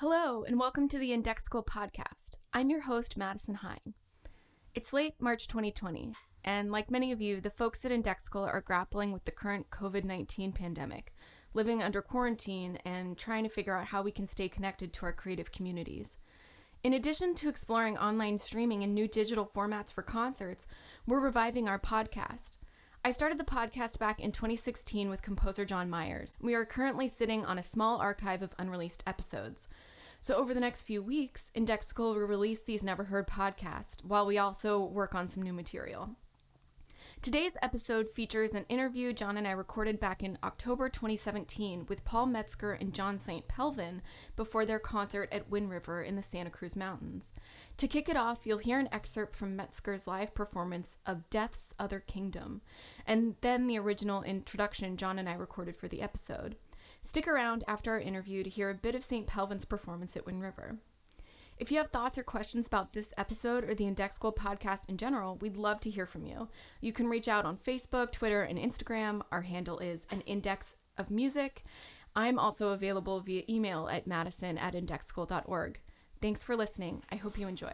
Hello, and welcome to the Indexical podcast. I'm your host, Madison Hine. It's late March 2020, and like many of you, the folks at Indexical are grappling with the current COVID-19 pandemic, living under quarantine, and trying to figure out how we can stay connected to our creative communities. In addition to exploring online streaming and new digital formats for concerts, we're reviving our podcast. I started the podcast back in 2016 with composer John Myers. We are currently sitting on a small archive of unreleased episodes. So over the next few weeks, Indexical will release these Never Heard podcasts, while we also work on some new material. Today's episode features an interview John and I recorded back in October 2017 with Paul Metzger and John St. Pelvyn before their concert at Wind River in the Santa Cruz Mountains. To kick it off, you'll hear an excerpt from Metzger's live performance of Death's Other Kingdom, and then the original introduction John and I recorded for the episode. Stick around after our interview to hear a bit of St. Pelvyn's performance at Wind River. If you have thoughts or questions about this episode or the Indexical podcast in general, we'd love to hear from you. You can reach out on Facebook, Twitter, and Instagram. Our handle is An Index of Music. I'm also available via email at madison@indexical.org. Thanks for listening. I hope you enjoy.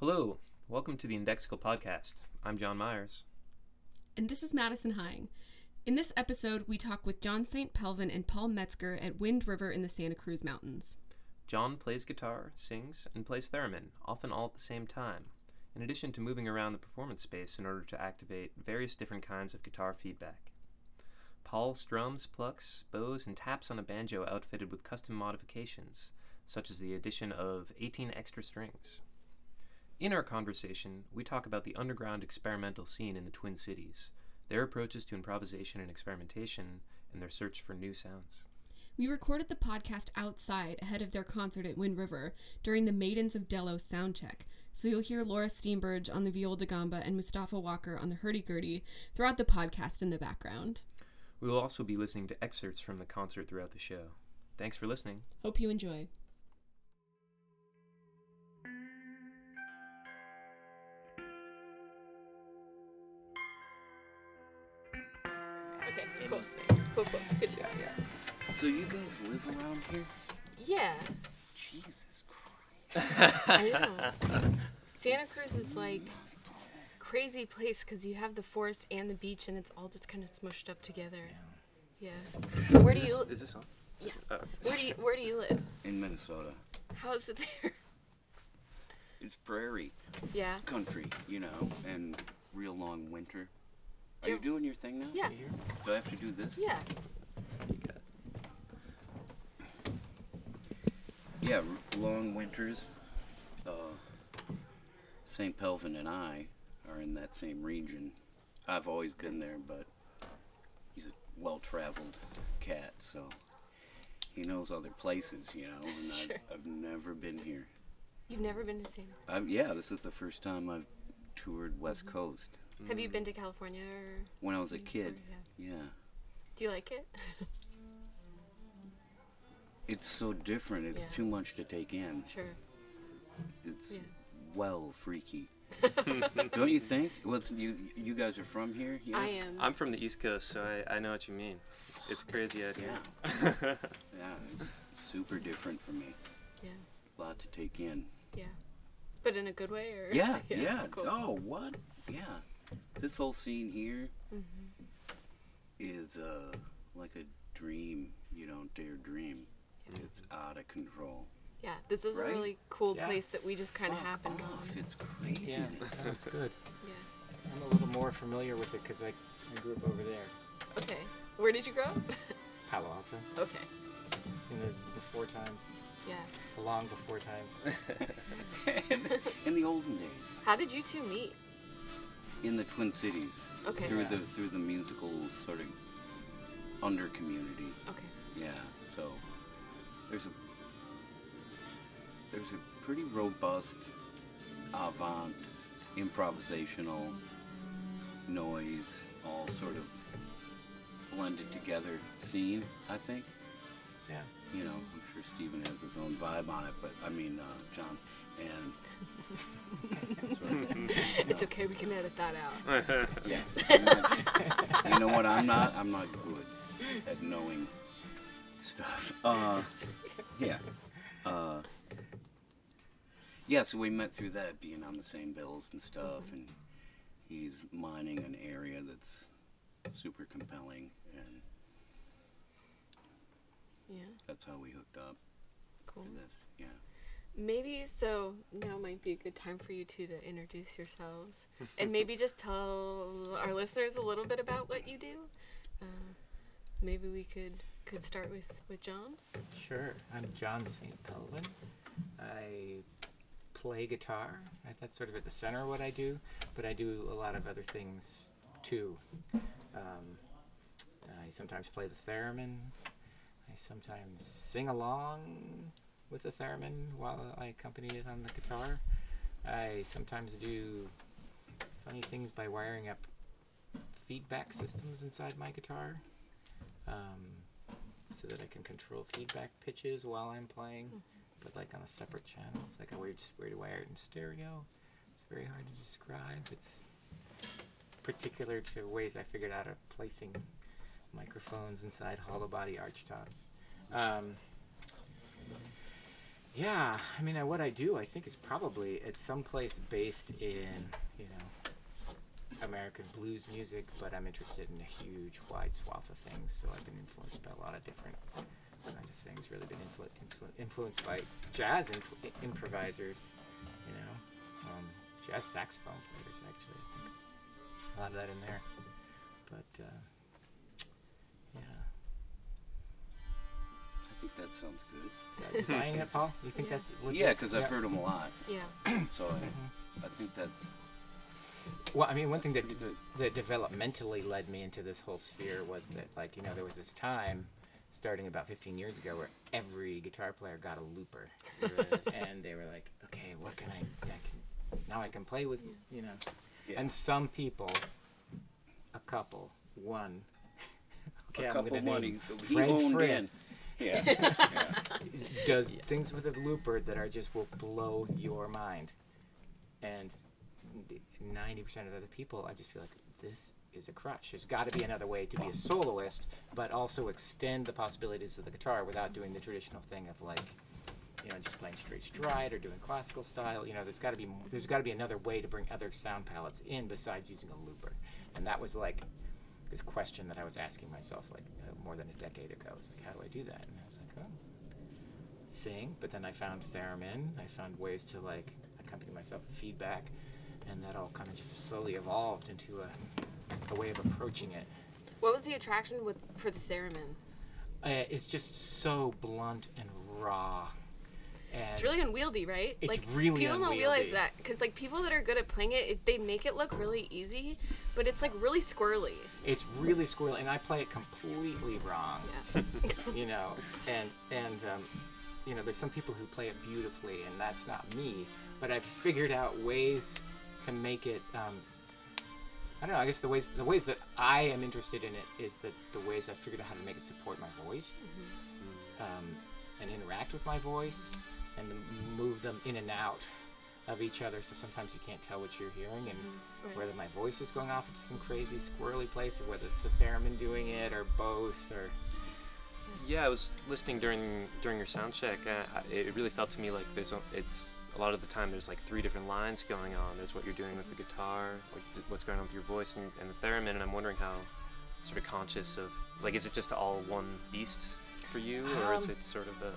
Hello, welcome to the Indexical podcast. I'm John Myers. And this is Madison Hying. In this episode, we talk with John St. Pelvyn and Paul Metzger at Wind River in the Santa Cruz Mountains. John plays guitar, sings, and plays theremin, often all at the same time, in addition to moving around the performance space in order to activate various different kinds of guitar feedback. Paul strums, plucks, bows, and taps on a banjo outfitted with custom modifications, such as the addition of 18 extra strings. In our conversation, we talk about the underground experimental scene in the Twin Cities, their approaches to improvisation and experimentation, and their search for new sounds. We recorded the podcast outside ahead of their concert at Wind River during the Maidens of Dello soundcheck, so you'll hear Laura Steinberg on the viola da gamba and Mustafa Walker on the hurdy-gurdy throughout the podcast in the background. We will also be listening to excerpts from the concert throughout the show. Thanks for listening. Hope you enjoy. Okay, cool. Cool. Good job. Yeah. So you guys live around here? Yeah. Jesus Christ. I know. Santa Cruz is like crazy place because you have the forest and the beach and it's all just kind of smushed up together. Yeah. Where do you live? Is this on? Yeah. Where do you live? In Minnesota. How is it there? It's prairie. Yeah. Country, you know, and real long winter. Are you doing your thing now? Yeah. Do I have to do this? Yeah. Yeah, long winters. St. Pelvyn and I are in that same region. I've always been there, but he's a well-traveled cat, so he knows other places, you know, and sure. I've never been here. You've never been to Santa Cruz? Yeah, this is the first time I've toured West Coast. Have you been to California? Or when I was a kid, yeah. Do you like it? It's so different. It's too much to take in. Sure. It's well freaky. Don't you think? What's you guys are from here? Yeah? I am. I'm from the East Coast, so I know what you mean. It's crazy out here. Yeah. It's super different for me. Yeah. A lot to take in. Yeah. But in a good way? Or? Yeah, yeah. Cool. Oh, what? Yeah. This whole scene here is like a dream you don't dare dream. Yeah. It's out of control. Yeah, this is a really cool place that we just kind of happened on. It's craziness. Yeah, that's good. Yeah. I'm a little more familiar with it because I grew up over there. Okay. Where did you grow up? Palo Alto. Okay. In the before times. Yeah. The long before times. In the olden days. How did you two meet? In the Twin Cities, through the musical sort of under community. Okay. Yeah, so there's a pretty robust avant improvisational noise, all sort of blended together scene, I think. Yeah. You know, I'm sure Stephen has his own vibe on it, but John. And it's okay, we can edit that out. Yeah. You know what? I'm not good at knowing stuff. So we met through that, being on the same bills and stuff, and he's mining an area that's super compelling, and that's how we hooked up. Cool. To this. Yeah. Maybe so now might be a good time for you two to introduce yourselves and maybe just tell our listeners a little bit about what you do. Maybe we could start with John. Sure. I'm John St. Pelvyn. I play guitar. That's sort of at the center of what I do, but I do a lot of other things too. I sometimes play the theremin. I sometimes sing along with the theremin while I accompany it on the guitar. I sometimes do funny things by wiring up feedback systems inside my guitar so that I can control feedback pitches while I'm playing, but on a separate channel. It's like a way to wire it in stereo. It's very hard to describe. It's particular to ways I figured out of placing microphones inside hollow body archtops. What I do, I think, is probably at some place based in, American blues music, but I'm interested in a huge, wide swath of things, so I've been influenced by a lot of different kinds of things, really been influenced by jazz improvisers, jazz saxophone players, actually. A lot of that in there, but, I think that sounds good. Is that buying it, Paul? You think that's legit? Yeah, because I've heard them a lot. Yeah. So I think that's... Well, I mean, one thing that developmentally led me into this whole sphere was that, like, you know, there was this time, starting about 15 years ago, where every guitar player got a looper. And they were like, okay, what can now I can play with, you know. Yeah. And some people, a couple, one. Okay, a couple money. Fred Frith. Yeah. Yeah. Does things with a looper that are just will blow your mind. And 90% of other people, I just feel like this is a crutch. There's got to be another way to be a soloist, but also extend the possibilities of the guitar without doing the traditional thing of, like, you know, just playing straight stride or doing classical style. You know, there's got to be another way to bring other sound palettes in besides using a looper. And that was like this question that I was asking myself like more than a decade ago. I was like, how do I do that? And I was like, oh, sing. But then I found theremin. I found ways to like accompany myself with feedback. And that all kind of just slowly evolved into a way of approaching it. What was the attraction for the theremin? It's just so blunt and raw. And it's really unwieldy, right? It's like, really people unwieldy. Don't realize that because like people that are good at playing it, they make it look really easy, but it's like really squirrely. It's really squirrely, and I play it completely wrong. Yeah. You know, and you know, there's some people who play it beautifully, and that's not me. But I've figured out ways to make it. I don't know. I guess the ways that I am interested in it is that the ways I've figured out how to make it support my voice, and interact with my voice, and move them in and out of each other. So sometimes you can't tell what you're hearing, and right. whether my voice is going off into some crazy squirrely place, or whether it's the theremin doing it, or both, or. Yeah, I was listening during your sound check. It really felt to me like a lot of the time there's like three different lines going on. There's what you're doing with the guitar, what's going on with your voice, and the theremin. And I'm wondering how sort of conscious of, like, is it just all one beast for you, or is it sort of a...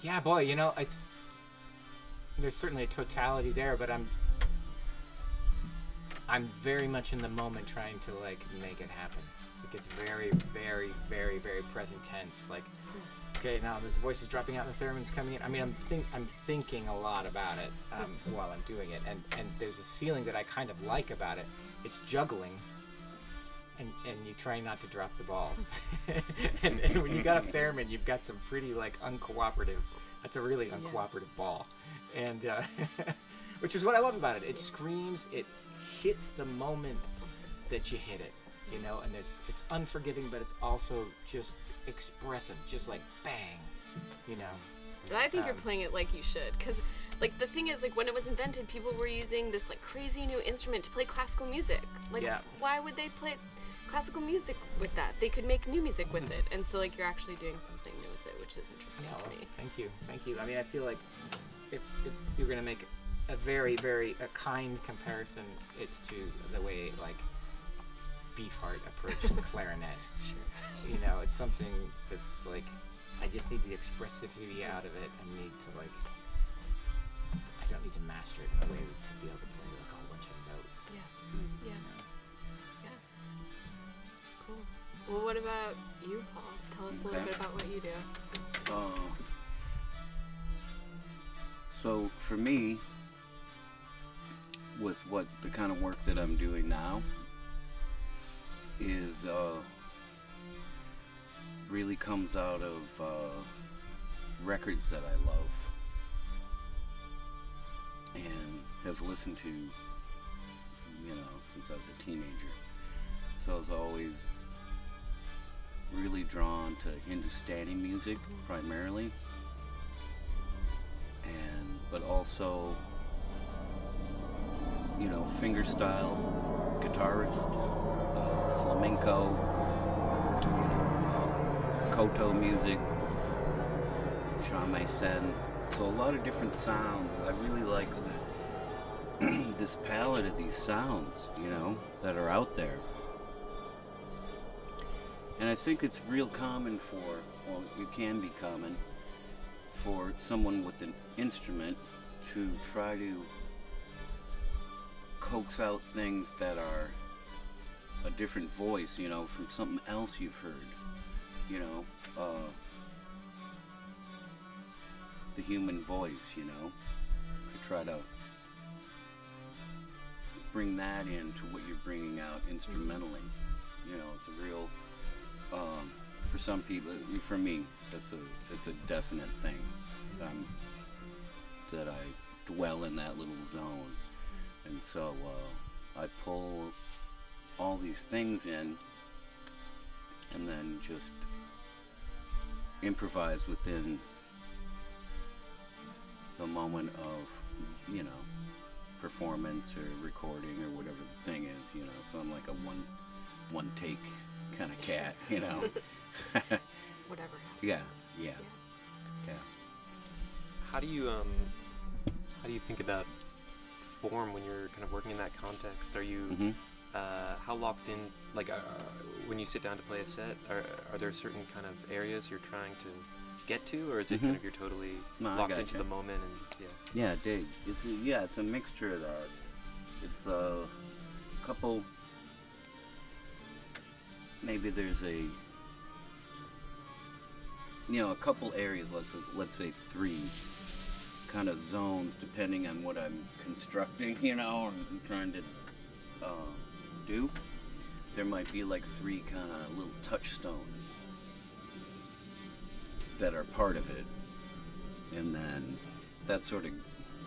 Yeah, boy, you know, there's certainly a totality there, but I'm very much in the moment trying to, like, make it happen. Like, it's very, very, very, very present tense. Like, okay, now this voice is dropping out and the theremin's coming in. I mean, I'm thinking a lot about it while I'm doing it, and there's this feeling that I kind of like about it. It's juggling, and you try not to drop the balls. and when you got a theremin, you've got some pretty, like, uncooperative... That's a really uncooperative ball. And, which is what I love about it. It screams, it... hits the moment that you hit it, you know, and it's unforgiving, but it's also just expressive, just like bang, you know. And I think you're playing it like you should, because like the thing is, like when it was invented, people were using this like crazy new instrument to play classical music. Like, why would they play classical music with that? They could make new music with it, and so like you're actually doing something new with it, which is interesting to me. Thank you. I mean, I feel like if you're gonna make a very, very kind comparison, it's to the way like Beefheart approached clarinet. Sure. You know, it's something that's like I just need the expressivity out of it. I need to I don't need to master it in a way to be able to play like a whole bunch of notes. Yeah. Mm-hmm. Yeah. Yeah. Cool. Well, what about you, Paul? Tell us a little bit about what you do. So for me, with the kind of work that I'm doing now is really comes out of records that I love and have listened to, you know, since I was a teenager. So I was always really drawn to Hindustani music primarily, but also, you know, fingerstyle, guitarist, flamenco, you know, Koto music, shamisen. So a lot of different sounds. I really like this palette of these sounds, you know, that are out there. And I think it's real common it can be common for someone with an instrument to try to coax out things that are a different voice, you know, from something else you've heard, you know, the human voice, you know, to try to bring that into what you're bringing out instrumentally. You know, it's a real, for some people, for me, that's a definite thing. That I dwell in that little zone. And so I pull all these things in and then just improvise within the moment of, you know, performance or recording or whatever the thing is, you know. So I'm like a one take kind of cat, you know. Whatever happens. Yeah. How do you think about form when you're kind of working in that context? Are you how locked in, like when you sit down to play a set, are there certain kind of areas you're trying to get to, or is it kind of you're totally locked into the moment? And dig. It's a mixture of that. It's a couple. Maybe there's a couple areas. Let's say three kind of zones, depending on what I'm constructing, you know, or I'm trying to do. There might be like three kind of little touchstones that are part of it, and then that sort of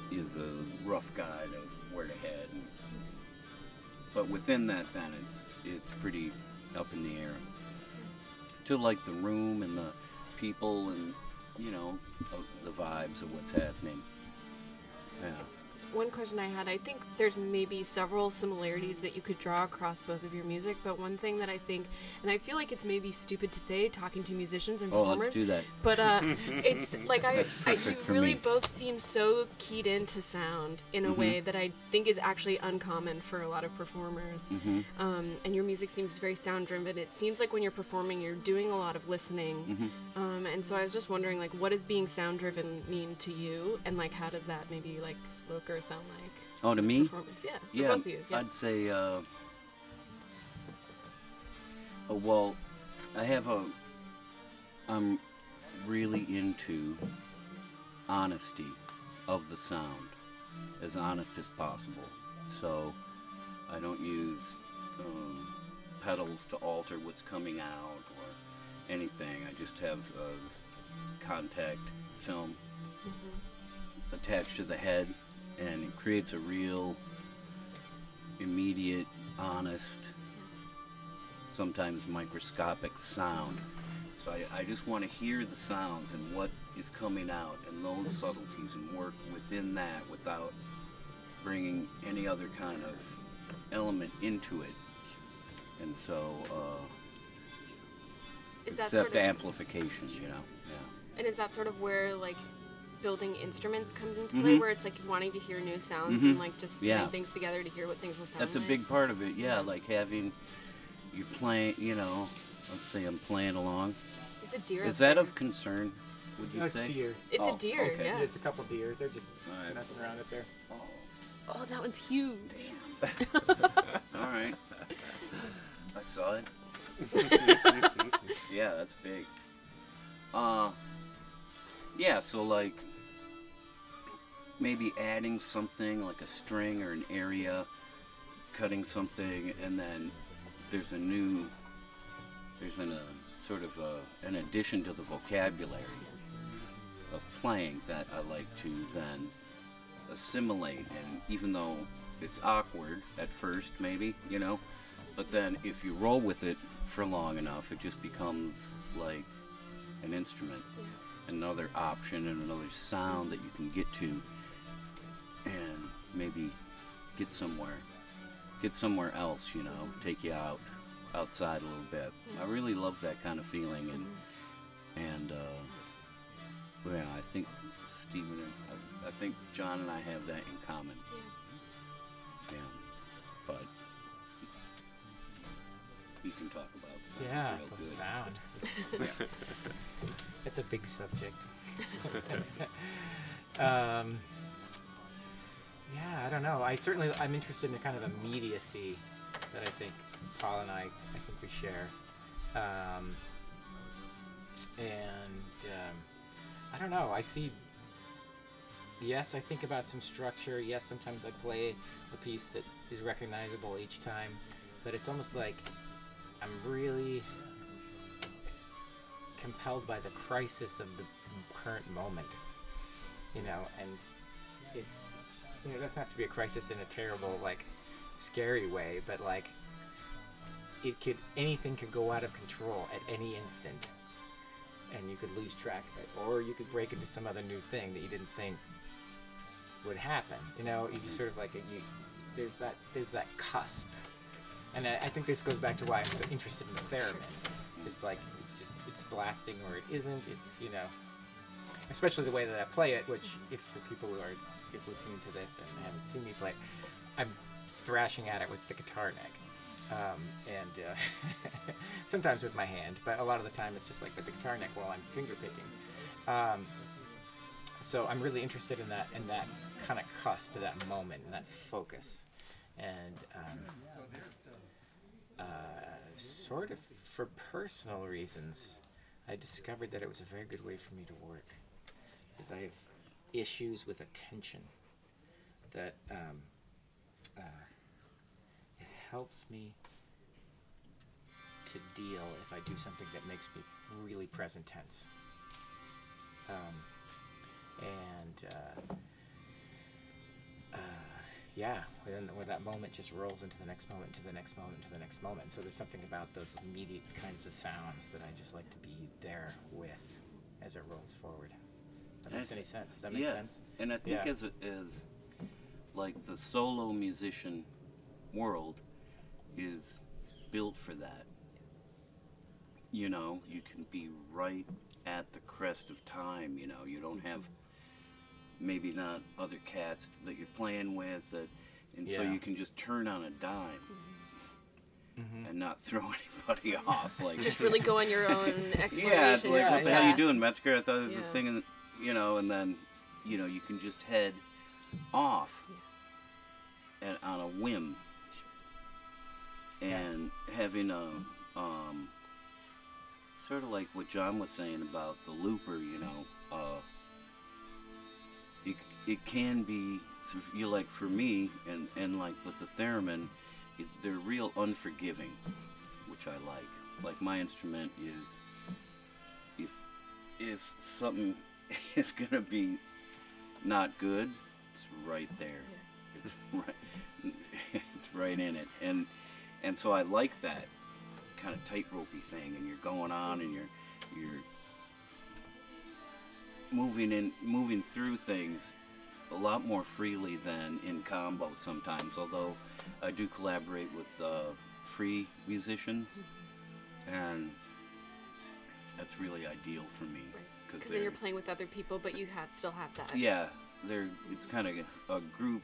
is a rough guide of where to head. But within that, then it's pretty up in the air to like the room and the people and, you know, the vibes of what's happening. Yeah. One question I had, I think there's maybe several similarities that you could draw across both of your music, but one thing that I think, and I feel like it's maybe stupid to say talking to musicians and performers. Oh, let's do that. But it's like you really both seem so keyed into sound in a way that I think is actually uncommon for a lot of performers. And your music seems very sound driven. It seems like when you're performing, you're doing a lot of listening. And so I was just wondering, like, what does being sound driven mean to you? And like, how does that maybe like look or sound like? Oh, to me? Yeah, both of you. Yeah. I'd say, I'm really into honesty of the sound, as honest as possible. So I don't use pedals to alter what's coming out or anything. I just have this contact film attached to the head, and it creates a real, immediate, honest, sometimes microscopic sound. So I just want to hear the sounds and what is coming out and those subtleties, and work within that without bringing any other kind of element into it. And so, except sort of amplification, you know. Yeah. And is that sort of where, like, building instruments comes into play, where it's like wanting to hear new sounds and like just putting things together to hear what things will sound like? That's a big part of it, like having, you're playing, you know, let's say I'm playing along. Is a deer? Is that there? Of concern, would you say? It's a deer. It's a deer, okay. Yeah. It's a couple deer. They're just messing around up there. Oh, that one's huge. Damn. All right. I saw it. Yeah, that's big. Yeah, so like maybe adding something like a string or an area, cutting something, and then there's an addition to the vocabulary of playing that I like to then assimilate. And even though it's awkward at first, maybe, you know, but then if you roll with it for long enough, it just becomes like an instrument. Another option and another sound that you can get to and maybe get somewhere else, you know, take you outside a little bit. I really love that kind of feeling, and I think Stephen, I think John and I have that in common. Yeah. But we can talk about sound. Yeah, real good. Sound. It's a big subject. I don't know. I'm interested in the kind of immediacy that I think Paul and I think we share. I don't know. I see yes, I think about some structure. Yes, sometimes I play a piece that is recognizable each time, but it's almost like I'm really compelled by the crisis of the current moment, you know, and it, you know, it doesn't have to be a crisis in a terrible, like, scary way, but like it could, anything could go out of control at any instant, and you could lose track of it, or you could break into some other new thing that you didn't think would happen. You know, you just sort of like there's that cusp, and I think this goes back to why I'm so interested in the theremin. Just like it's blasting or it isn't. It's, you know, especially the way that I play it. Which, if for people who are just listening to this and haven't seen me play, I'm thrashing at it with the guitar neck. And sometimes with my hand, but a lot of the time it's just like with the guitar neck while I'm finger picking. So I'm really interested in that kind of cusp of that moment and that focus, and sort of for personal reasons, I discovered that it was a very good way for me to work, because I have issues with attention that helps me to deal if I do something that makes me really present tense. Then that moment just rolls into the next moment, to the next moment, to the next moment. So there's something about those immediate kinds of sounds that I just like to be there with as it rolls forward. That makes any sense? Does that make sense? And I think as like the solo musician world is built for that. You know, you can be right at the crest of time. You know, you don't have maybe not other cats that you're playing with, so you can just turn on a dime and not throw anybody off. Like just really go on your own exploration. Yeah, it's like what the hell you doing, Metzger? I thought it was a thing, and, you know, and then, you know, you can just head off and on a whim. And having a sort of like what John was saying about the looper, you know, it can be, so you like for me and like with the theremin, they're real unforgiving, which I like. Like my instrument is, if something is gonna be not good, it's right there. It's right, it's right in it. And so I like that kind of tightrope-y thing, and you're going on, and you're moving through things a lot more freely than in combo sometimes. Although I do collaborate with free musicians, and that's really ideal for me, because then you're playing with other people, but you still have that. Yeah, it's kind of a group,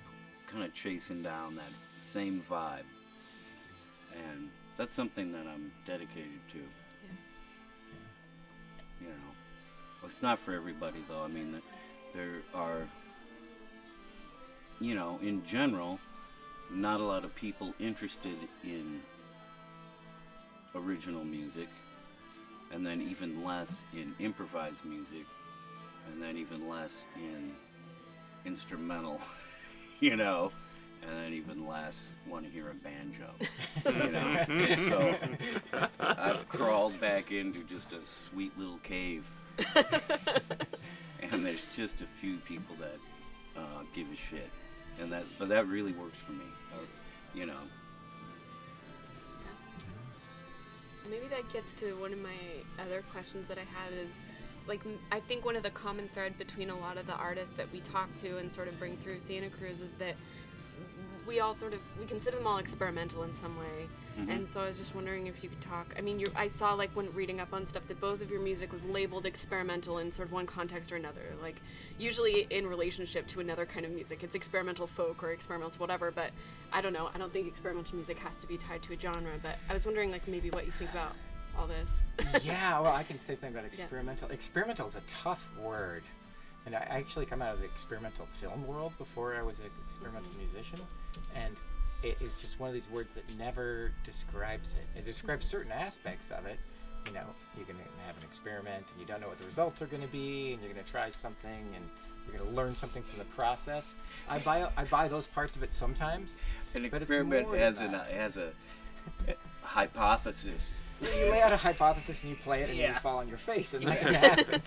kind of chasing down that same vibe. And that's something that I'm dedicated to. Yeah. You know, well, it's not for everybody though. I mean, there are, you know, in general, not a lot of people interested in original music, and then even less in improvised music, and then even less in instrumental, you know. And then even less want to hear a banjo, you know? So I've crawled back into just a sweet little cave. And there's just a few people that give a shit. And that really works for me, you know? Yeah. Maybe that gets to one of my other questions that I had is, like, I think one of the common thread between a lot of the artists that we talk to and sort of bring through Santa Cruz is that we consider them all experimental in some way, and so I was just wondering if you could talk. I mean, I saw, like, when reading up on stuff, that both of your music was labeled experimental in sort of one context or another, like usually in relationship to another kind of music. It's experimental folk or experimental whatever, but I don't know, I don't think experimental music has to be tied to a genre, but I was wondering, like, maybe what you think about all this. Yeah, well, I can say something about experimental. Yeah. Experimental is a tough word. And I actually come out of the experimental film world before I was an experimental musician, and it is just one of these words that never describes it. It describes certain aspects of it. You know, you're going to have an experiment, and you don't know what the results are going to be, and you're going to try something, and You're going to learn something from the process. I buy those parts of it sometimes. An experiment has a hypothesis. You lay out a hypothesis and you play it and you fall on your face and that can happen.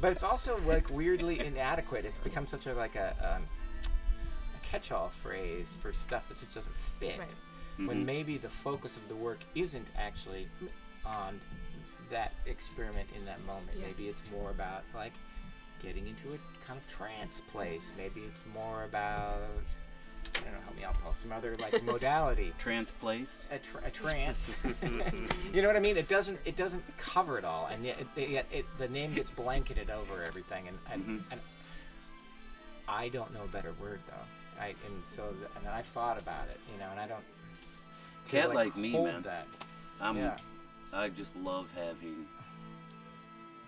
But it's also like weirdly inadequate. It's become such a like a catch-all phrase for stuff that just doesn't fit. Right. Mm-hmm. When maybe the focus of the work isn't actually on that experiment in that moment. Yeah. Maybe it's more about like getting into a kind of trance place. Maybe it's more about, I don't know, help me out, Paul, some other like modality. Trance place? A trance. You know what I mean? It doesn't cover it all, and yet the name gets blanketed over everything. And I don't know a better word though. And I've thought about it, you know, and I don't. Ted like me, man. That. I just love having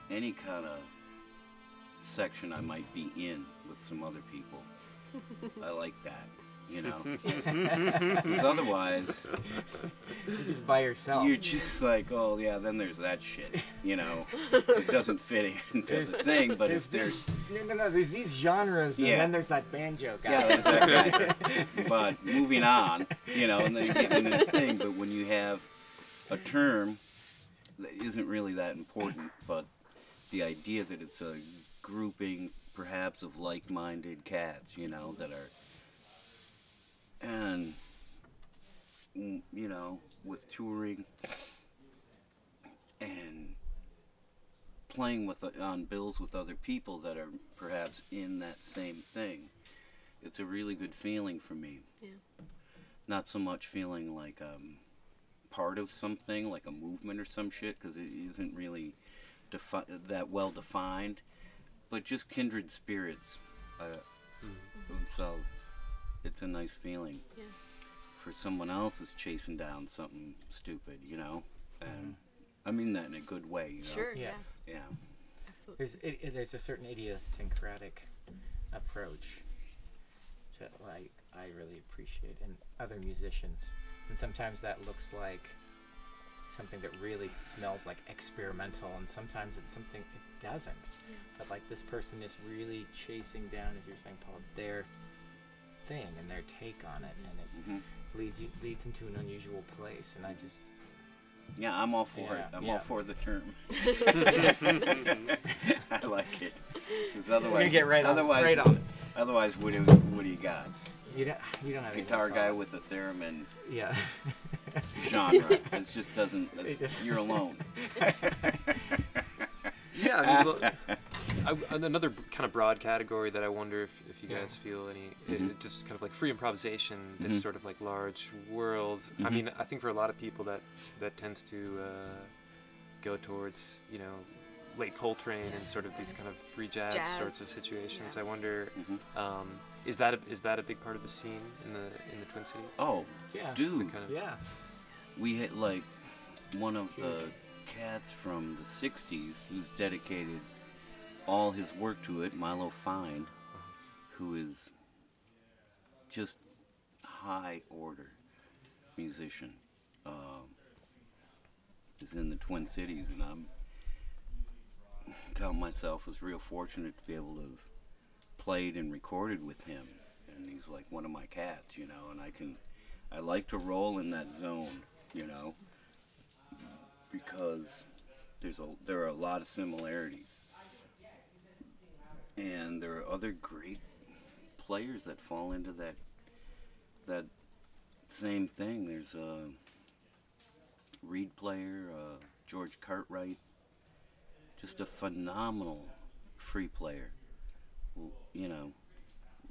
any kind of section I might be in with some other people. I like that, you know. Because otherwise, you're just by yourself. You're just like, oh yeah, then there's that shit, you know. It doesn't fit into the thing, but there's these genres, and then there's that banjo guy. Yeah, there's that guy. But moving on, you know, and then you get into the thing. But when you have a term that isn't really that important, but the idea that it's a grouping, perhaps, of like-minded cats, you know, that are, and, you know, with touring and playing with on bills with other people that are perhaps in that same thing, it's a really good feeling for me. Yeah. Not so much feeling like part of something, like a movement or some shit, because it isn't really that well defined, but just kindred spirits. So it's a nice feeling for someone else is chasing down something stupid, you know? And I mean that in a good way, you know? Sure, yeah. Absolutely. There's a certain idiosyncratic approach that like I really appreciate in other musicians. And sometimes that looks like something that really smells like experimental, and sometimes it's something it doesn't. Yeah. But like this person is really chasing down, as you're saying, Paul, their thing and their take on it, and it leads into an unusual place. And I just I'm all for it. I'm all for the term. I like it, because otherwise, otherwise, what do you got? You don't have guitar guy with a theremin. Yeah. Genre. It just doesn't. You're alone. Another kind of broad category that I wonder if you guys feel any, just kind of like free improvisation, this sort of like large world. I mean, I think for a lot of people that tends to go towards, you know, late Coltrane and sort of these kind of free jazz. Sorts of situations. I wonder. Is that a big part of the scene in the Twin Cities? Oh, yeah, dude, kind of We hit like one of the cats from the '60s who's dedicated all his work to it, Milo Fine, who is just high order musician. Is in the Twin Cities, and I count myself as real fortunate to be able to played and recorded with him, and he's like one of my cats, you know, and I like to roll in that zone, you know, because there are a lot of similarities, and there are other great players that fall into that same thing. There's a reed player, George Cartwright, just a phenomenal free player. You know,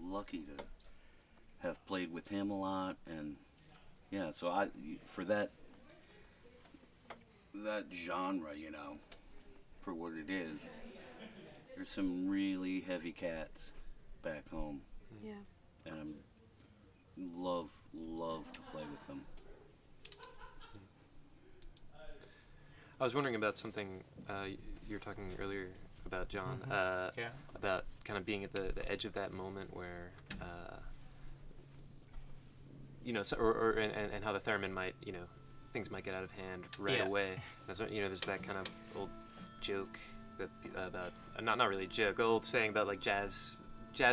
lucky to have played with him a lot, and so for that genre, you know, for what it is, there's some really heavy cats back home. Yeah. And I love to play with them. I was wondering about something you were talking earlier about, John, about kind of being at the edge of that moment where, you know, so, and how the theremin might, you know, things might get out of hand right away. That's what, you know, there's that kind of old joke about not really a joke, the old saying about like jazz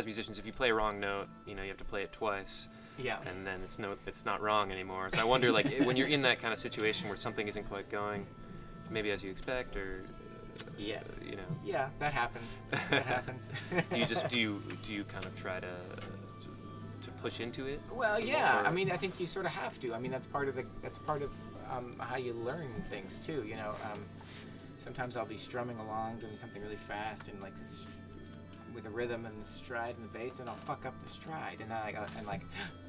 musicians, if you play a wrong note, you know, you have to play it twice. Yeah. And then it's not wrong anymore. So I wonder, like, when you're in that kind of situation where something isn't quite going, maybe as you expect, or you know. Yeah, that happens. Do you kind of try to push into it? Well, yeah. Or? I mean, I think you sort of have to. I mean, that's part of how you learn things too. You know, sometimes I'll be strumming along, doing something really fast, and like. With the rhythm and the stride and the bass, and I'll fuck up the stride, and then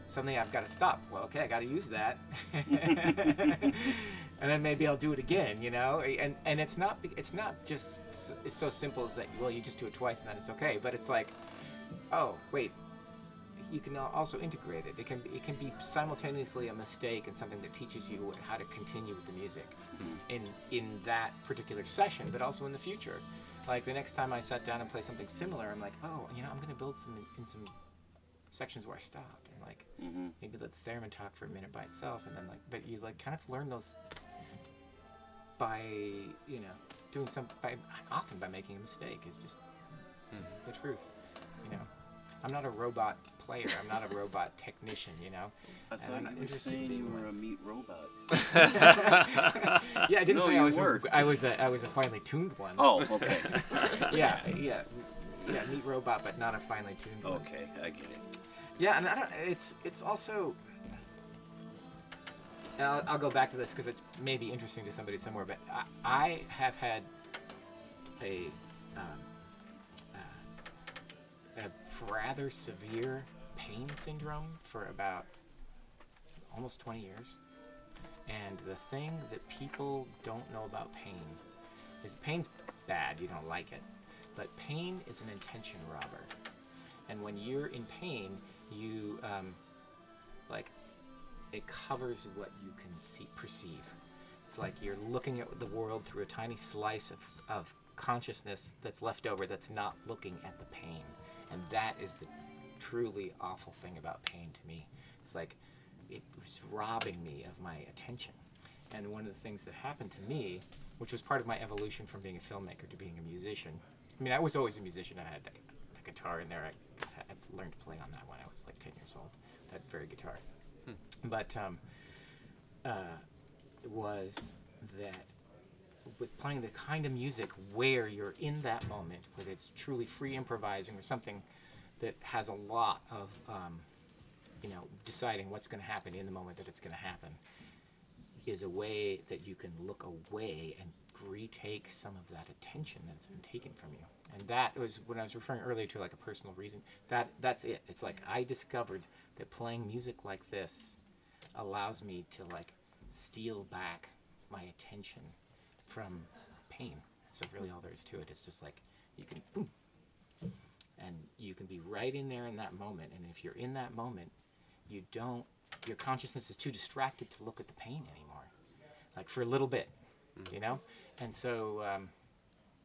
suddenly I've got to stop. Well, okay, I got to use that, and then maybe I'll do it again, you know. And it's not just it's so simple as that. Well, you just do it twice and then it's okay. But it's like, oh wait, you can also integrate it. It can be simultaneously a mistake and something that teaches you how to continue with the music in that particular session, but also in the future. Like the next time I sat down and play something similar, I'm like, oh, you know, I'm gonna build some in some sections where I stop, and like maybe let the theremin talk for a minute by itself, and then like, but you like kind of learn those by, you know, doing some often by making a mistake is just the truth, you know. I'm not a robot player. I'm not a robot technician, you know. I thought you were saying you were a meat robot. Yeah, I didn't say I was. I was a finely tuned one. Oh, okay. yeah, meat robot, but not a finely tuned one. Okay, I get it. Yeah, and I don't. It's also. And I'll go back to this because it's maybe interesting to somebody somewhere, but I have had a. Rather severe pain syndrome for about almost 20 years, and the thing that people don't know about pain is pain's bad, you don't like it, but pain is an intention robber. And when you're in pain, you like it covers what you can perceive. It's like you're looking at the world through a tiny slice of consciousness that's left over, that's not looking at the pain. And that is the truly awful thing about pain to me. It's like it's robbing me of my attention. And one of the things that happened to me, which was part of my evolution from being a filmmaker to being a musician. I mean, I was always a musician. I had the guitar in there. I learned to play on that when I was like 10 years old, that very guitar. But was that with playing the kind of music where you're in that moment, whether it's truly free improvising or something that has a lot of, you know, deciding what's going to happen in the moment that it's going to happen, is a way that you can look away and retake some of that attention that's been taken from you. And that was when I was referring earlier to like a personal reason. That's it. It's like I discovered that playing music like this allows me to like steal back my attention from pain. So really all there is to it is just like you can boom, and you can be right in there in that moment. And if you're in that moment, you don't, your consciousness is too distracted to look at the pain anymore, like for a little bit, you know? And so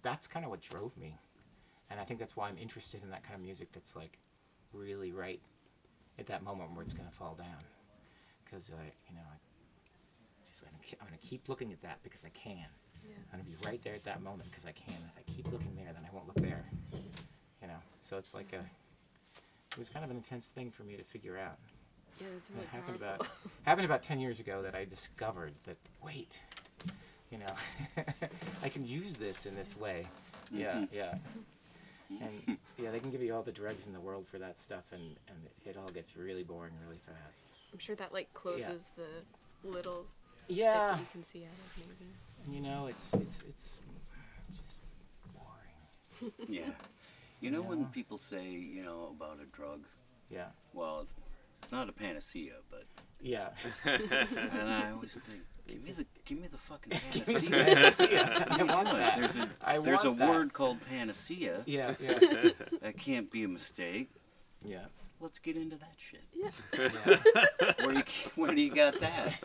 that's kind of what drove me. And I think that's why I'm interested in that kind of music that's like really right at that moment where it's going to fall down. Because, you know, I'm going to keep looking at that because I can. Yeah. I'm going to be right there at that moment because I can. If I keep looking there, then I won't look there. You know, so it's like it was kind of an intense thing for me to figure out. Yeah, it's really powerful. Happened about 10 years ago that I discovered that, wait, you know, I can use this in this way. Yeah, yeah. And yeah, they can give you all the drugs in the world for that stuff, and it all gets really boring really fast. I'm sure that like closes the little... Yeah. That you can see out of maybe. You know, it's just boring. Yeah. You know when people say, you know, about a drug? Yeah. Well, it's not a panacea, but... Yeah. And I always think, give me the fucking panacea. I want that. There's a word called panacea. Yeah, yeah. That can't be a mistake. Yeah. Let's get into that shit. Yeah. Yeah. Where do you got that?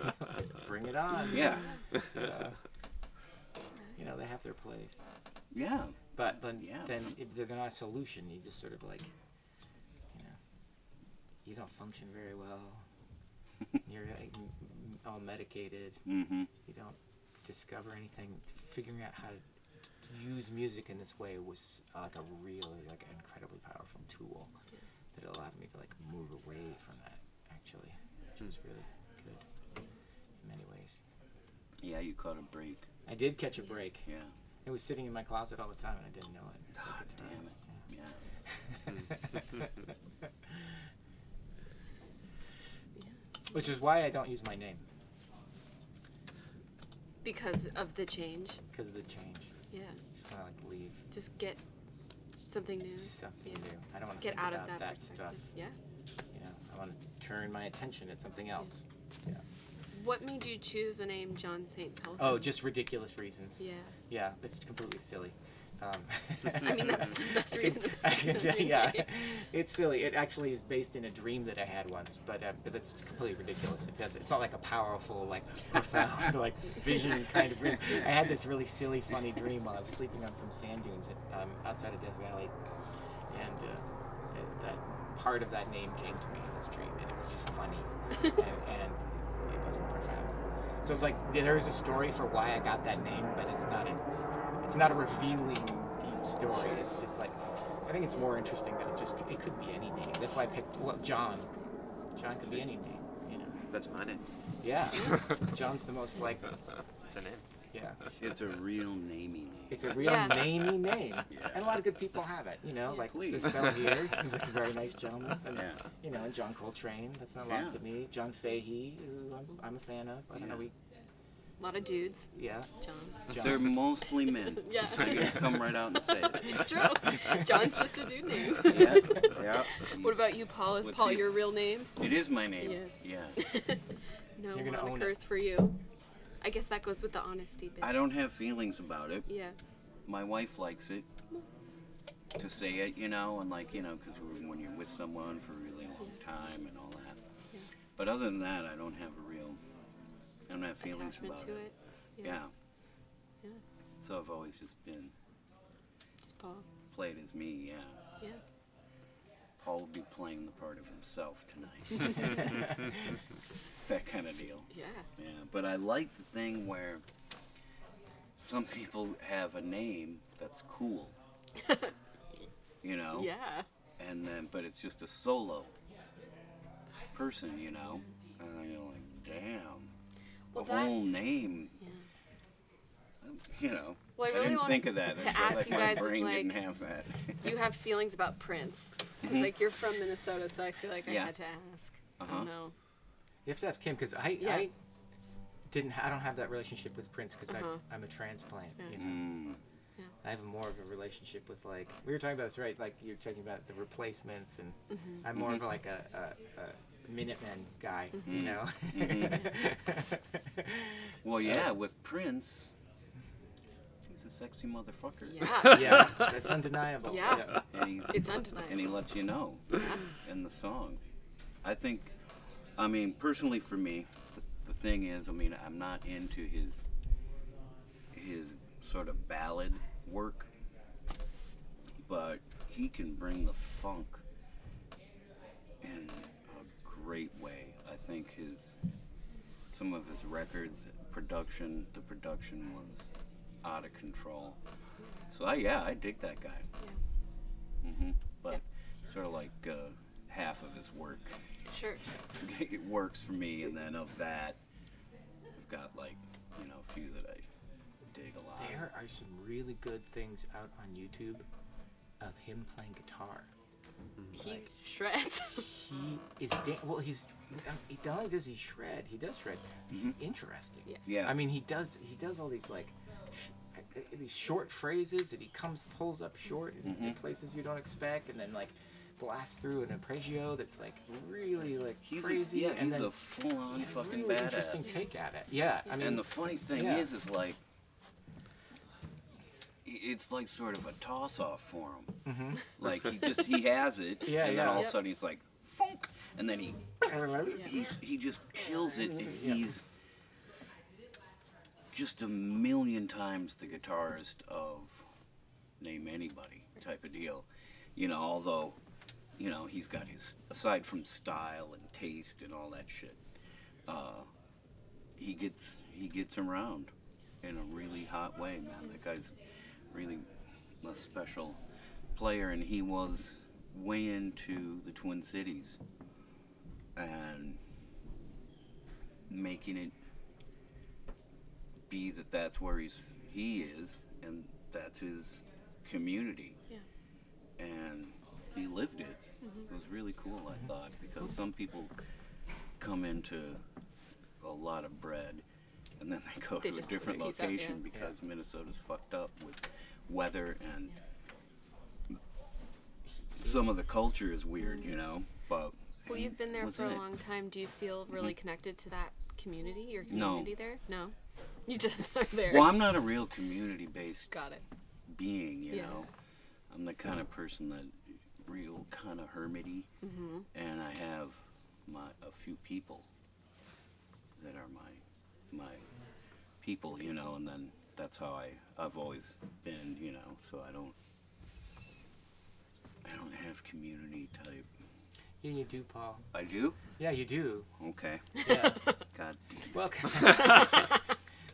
Bring it on. Yeah. You know, they have their place. Yeah. But then if they're not a solution, you just sort of like, you know, you don't function very well. You're like all medicated. You don't discover anything. Figuring out how to use music in this way was like a really like incredibly powerful tool that allowed me to like move away from that, actually, which was really good in many ways. Yeah, you caught a break. I did catch a break. Yeah. It was sitting in my closet all the time, and I didn't know it. Oh, damn it. Yeah. Yeah. Which is why I don't use my name. Because of the change? Because of the change. Yeah. Just want to, like, leave. Just get something new. Something new. I don't want to get out of that stuff. Yeah. You know, I want to turn my attention at something else. Yeah. What made you choose the name John St. Pelvyn? Oh, just ridiculous reasons. Yeah. Yeah, it's completely silly. I mean, that's the best reason. Yeah, it's silly. It actually is based in a dream that I had once, but that's completely ridiculous. It's not like a powerful, like profound, like vision kind of dream. I had this really silly, funny dream while I was sleeping on some sand dunes outside of Death Valley, and that part of that name came to me in this dream, and it was just funny, and it wasn't profound. So it's like there is a story for why I got that name, but it's not a revealing deep story. It's just like, I think it's more interesting that it could be any name. That's why I picked John. John could be any name, you know. That's my name. Yeah. John's the most like. It's a name. Yeah. It's a real namey name. It's a real namey name. Yeah. And a lot of good people have it, you know, like this fellow here seems like a very nice gentleman. And, you know, and John Coltrane, that's not lost to me. John Fahey, who I'm a fan of. I don't know. A lot of dudes. Yeah. John. They're mostly men. Yeah. So you come right out and say it. It's true. John's just a dude name. Yeah. Yeah. What about you, Paul? Is Paul your real name? It is my name. Yeah. No monikers for you. I guess that goes with the honesty bit. I don't have feelings about it. Yeah. My wife likes it. To say it, you know, and like, you know, because when you're with someone for a really long time and all that. Yeah. But other than that, I don't have a real... I don't have feelings about to it. Yeah. So I've always just been. Just Paul. Played as me, yeah. Yeah. Paul will be playing the part of himself tonight. That kind of deal. Yeah. Yeah. But I like the thing where some people have a name that's cool. You know? Yeah. And then, but it's just a solo person, you know? And then you're like, damn. Well, the whole name, you know, well, I really didn't think of that. It's ask like you guys, my brain like, didn't have that. Do you have feelings about Prince? Because like you're from Minnesota, so I feel like I had to ask. I don't know. You have to ask him because I don't have that relationship with Prince because I'm a transplant. Yeah. You know, I have more of a relationship with like we were talking about this, right? Like you're talking about the Replacements, and I'm more of like a Minutemen guy, you know. Well, with Prince, he's a sexy motherfucker. Yeah, that's undeniable. Yeah, and it's undeniable. And he lets you know in the song. I think, I mean, personally for me, the thing is, I mean, I'm not into his sort of ballad work, but he can bring the funk and. Great way. I think some of his records, the production was out of control. So I dig that guy. Yeah. But sort of like half of his work. Sure. It works for me, and then of that, I've got like a few that I dig a lot. There are some really good things out on YouTube of him playing guitar. He shreds. He is not only does he shred, he does shred. He's interesting. Yeah. I mean, he does all these like these short phrases that he pulls up short in places you don't expect, and then like blasts through an arpeggio that's like really like crazy. He's a full-on fucking really badass. Interesting take at it. Yeah. I mean, and the funny thing is like. It's like sort of a toss-off for him. Like he has it, and then all of a sudden he's like, funk, and then he just kills it. And he's just a million times the guitarist of name anybody type of deal. You know, although he's got his aside from style and taste and all that shit, he gets around in a really hot way, man. That guy's really a special player, and he was way into the Twin Cities and making it be that that's where he is and that's his community. Yeah. And he lived it. Mm-hmm. It was really cool, I thought, because some people come into a lot of bread and then they go to a different location out, yeah. because yeah. Minnesota's fucked up with weather and yeah. some of the culture is weird, you know. But well, you've been there for a long time. Do you feel really mm-hmm. connected to that community, your community no. there? No. You just are there. Well, I'm not a real community-based Got it. Being, you yeah. know. I'm the kind of person that real kind of hermity, mm-hmm. and I have a few people that are my people, you know, and then that's how I've always been, you know, so I don't have community type. Yeah, you do, Paul. I do? Yeah, you do. Okay. Yeah. God damn. Welcome.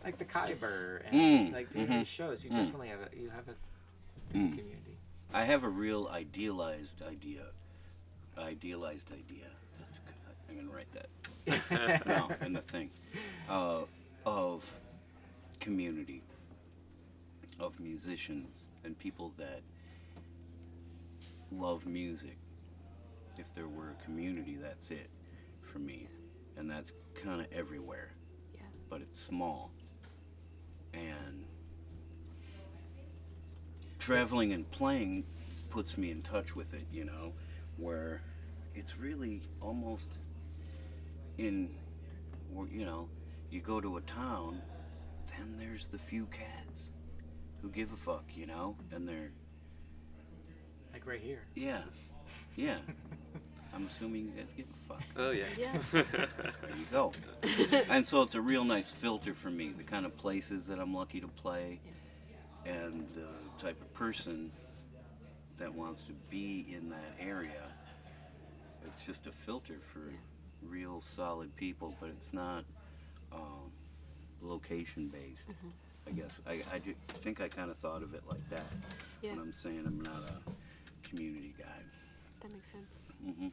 Like the Khyber and like doing mm-hmm. these shows, you definitely have a community. I have a real idealized idea. That's good. I'm gonna write that. No, in the thing of community of musicians and people that love music. If there were a community, that's it for me, and that's kind of everywhere. Yeah. But it's small. And traveling and playing puts me in touch with it, you know, where it's really almost you know, you go to a town, then there's the few cats who give a fuck, you know, and they're... Like right here. Yeah, yeah. I'm assuming you guys give a fuck. Oh, yeah. Yeah. There you go. And so it's a real nice filter for me, the kind of places that I'm lucky to play and the type of person that wants to be in that area. It's just a filter for real solid people, but it's not location-based, mm-hmm. I guess. I do think I kind of thought of it like that when I'm saying I'm not a community guy. That makes sense. Mm-hmm.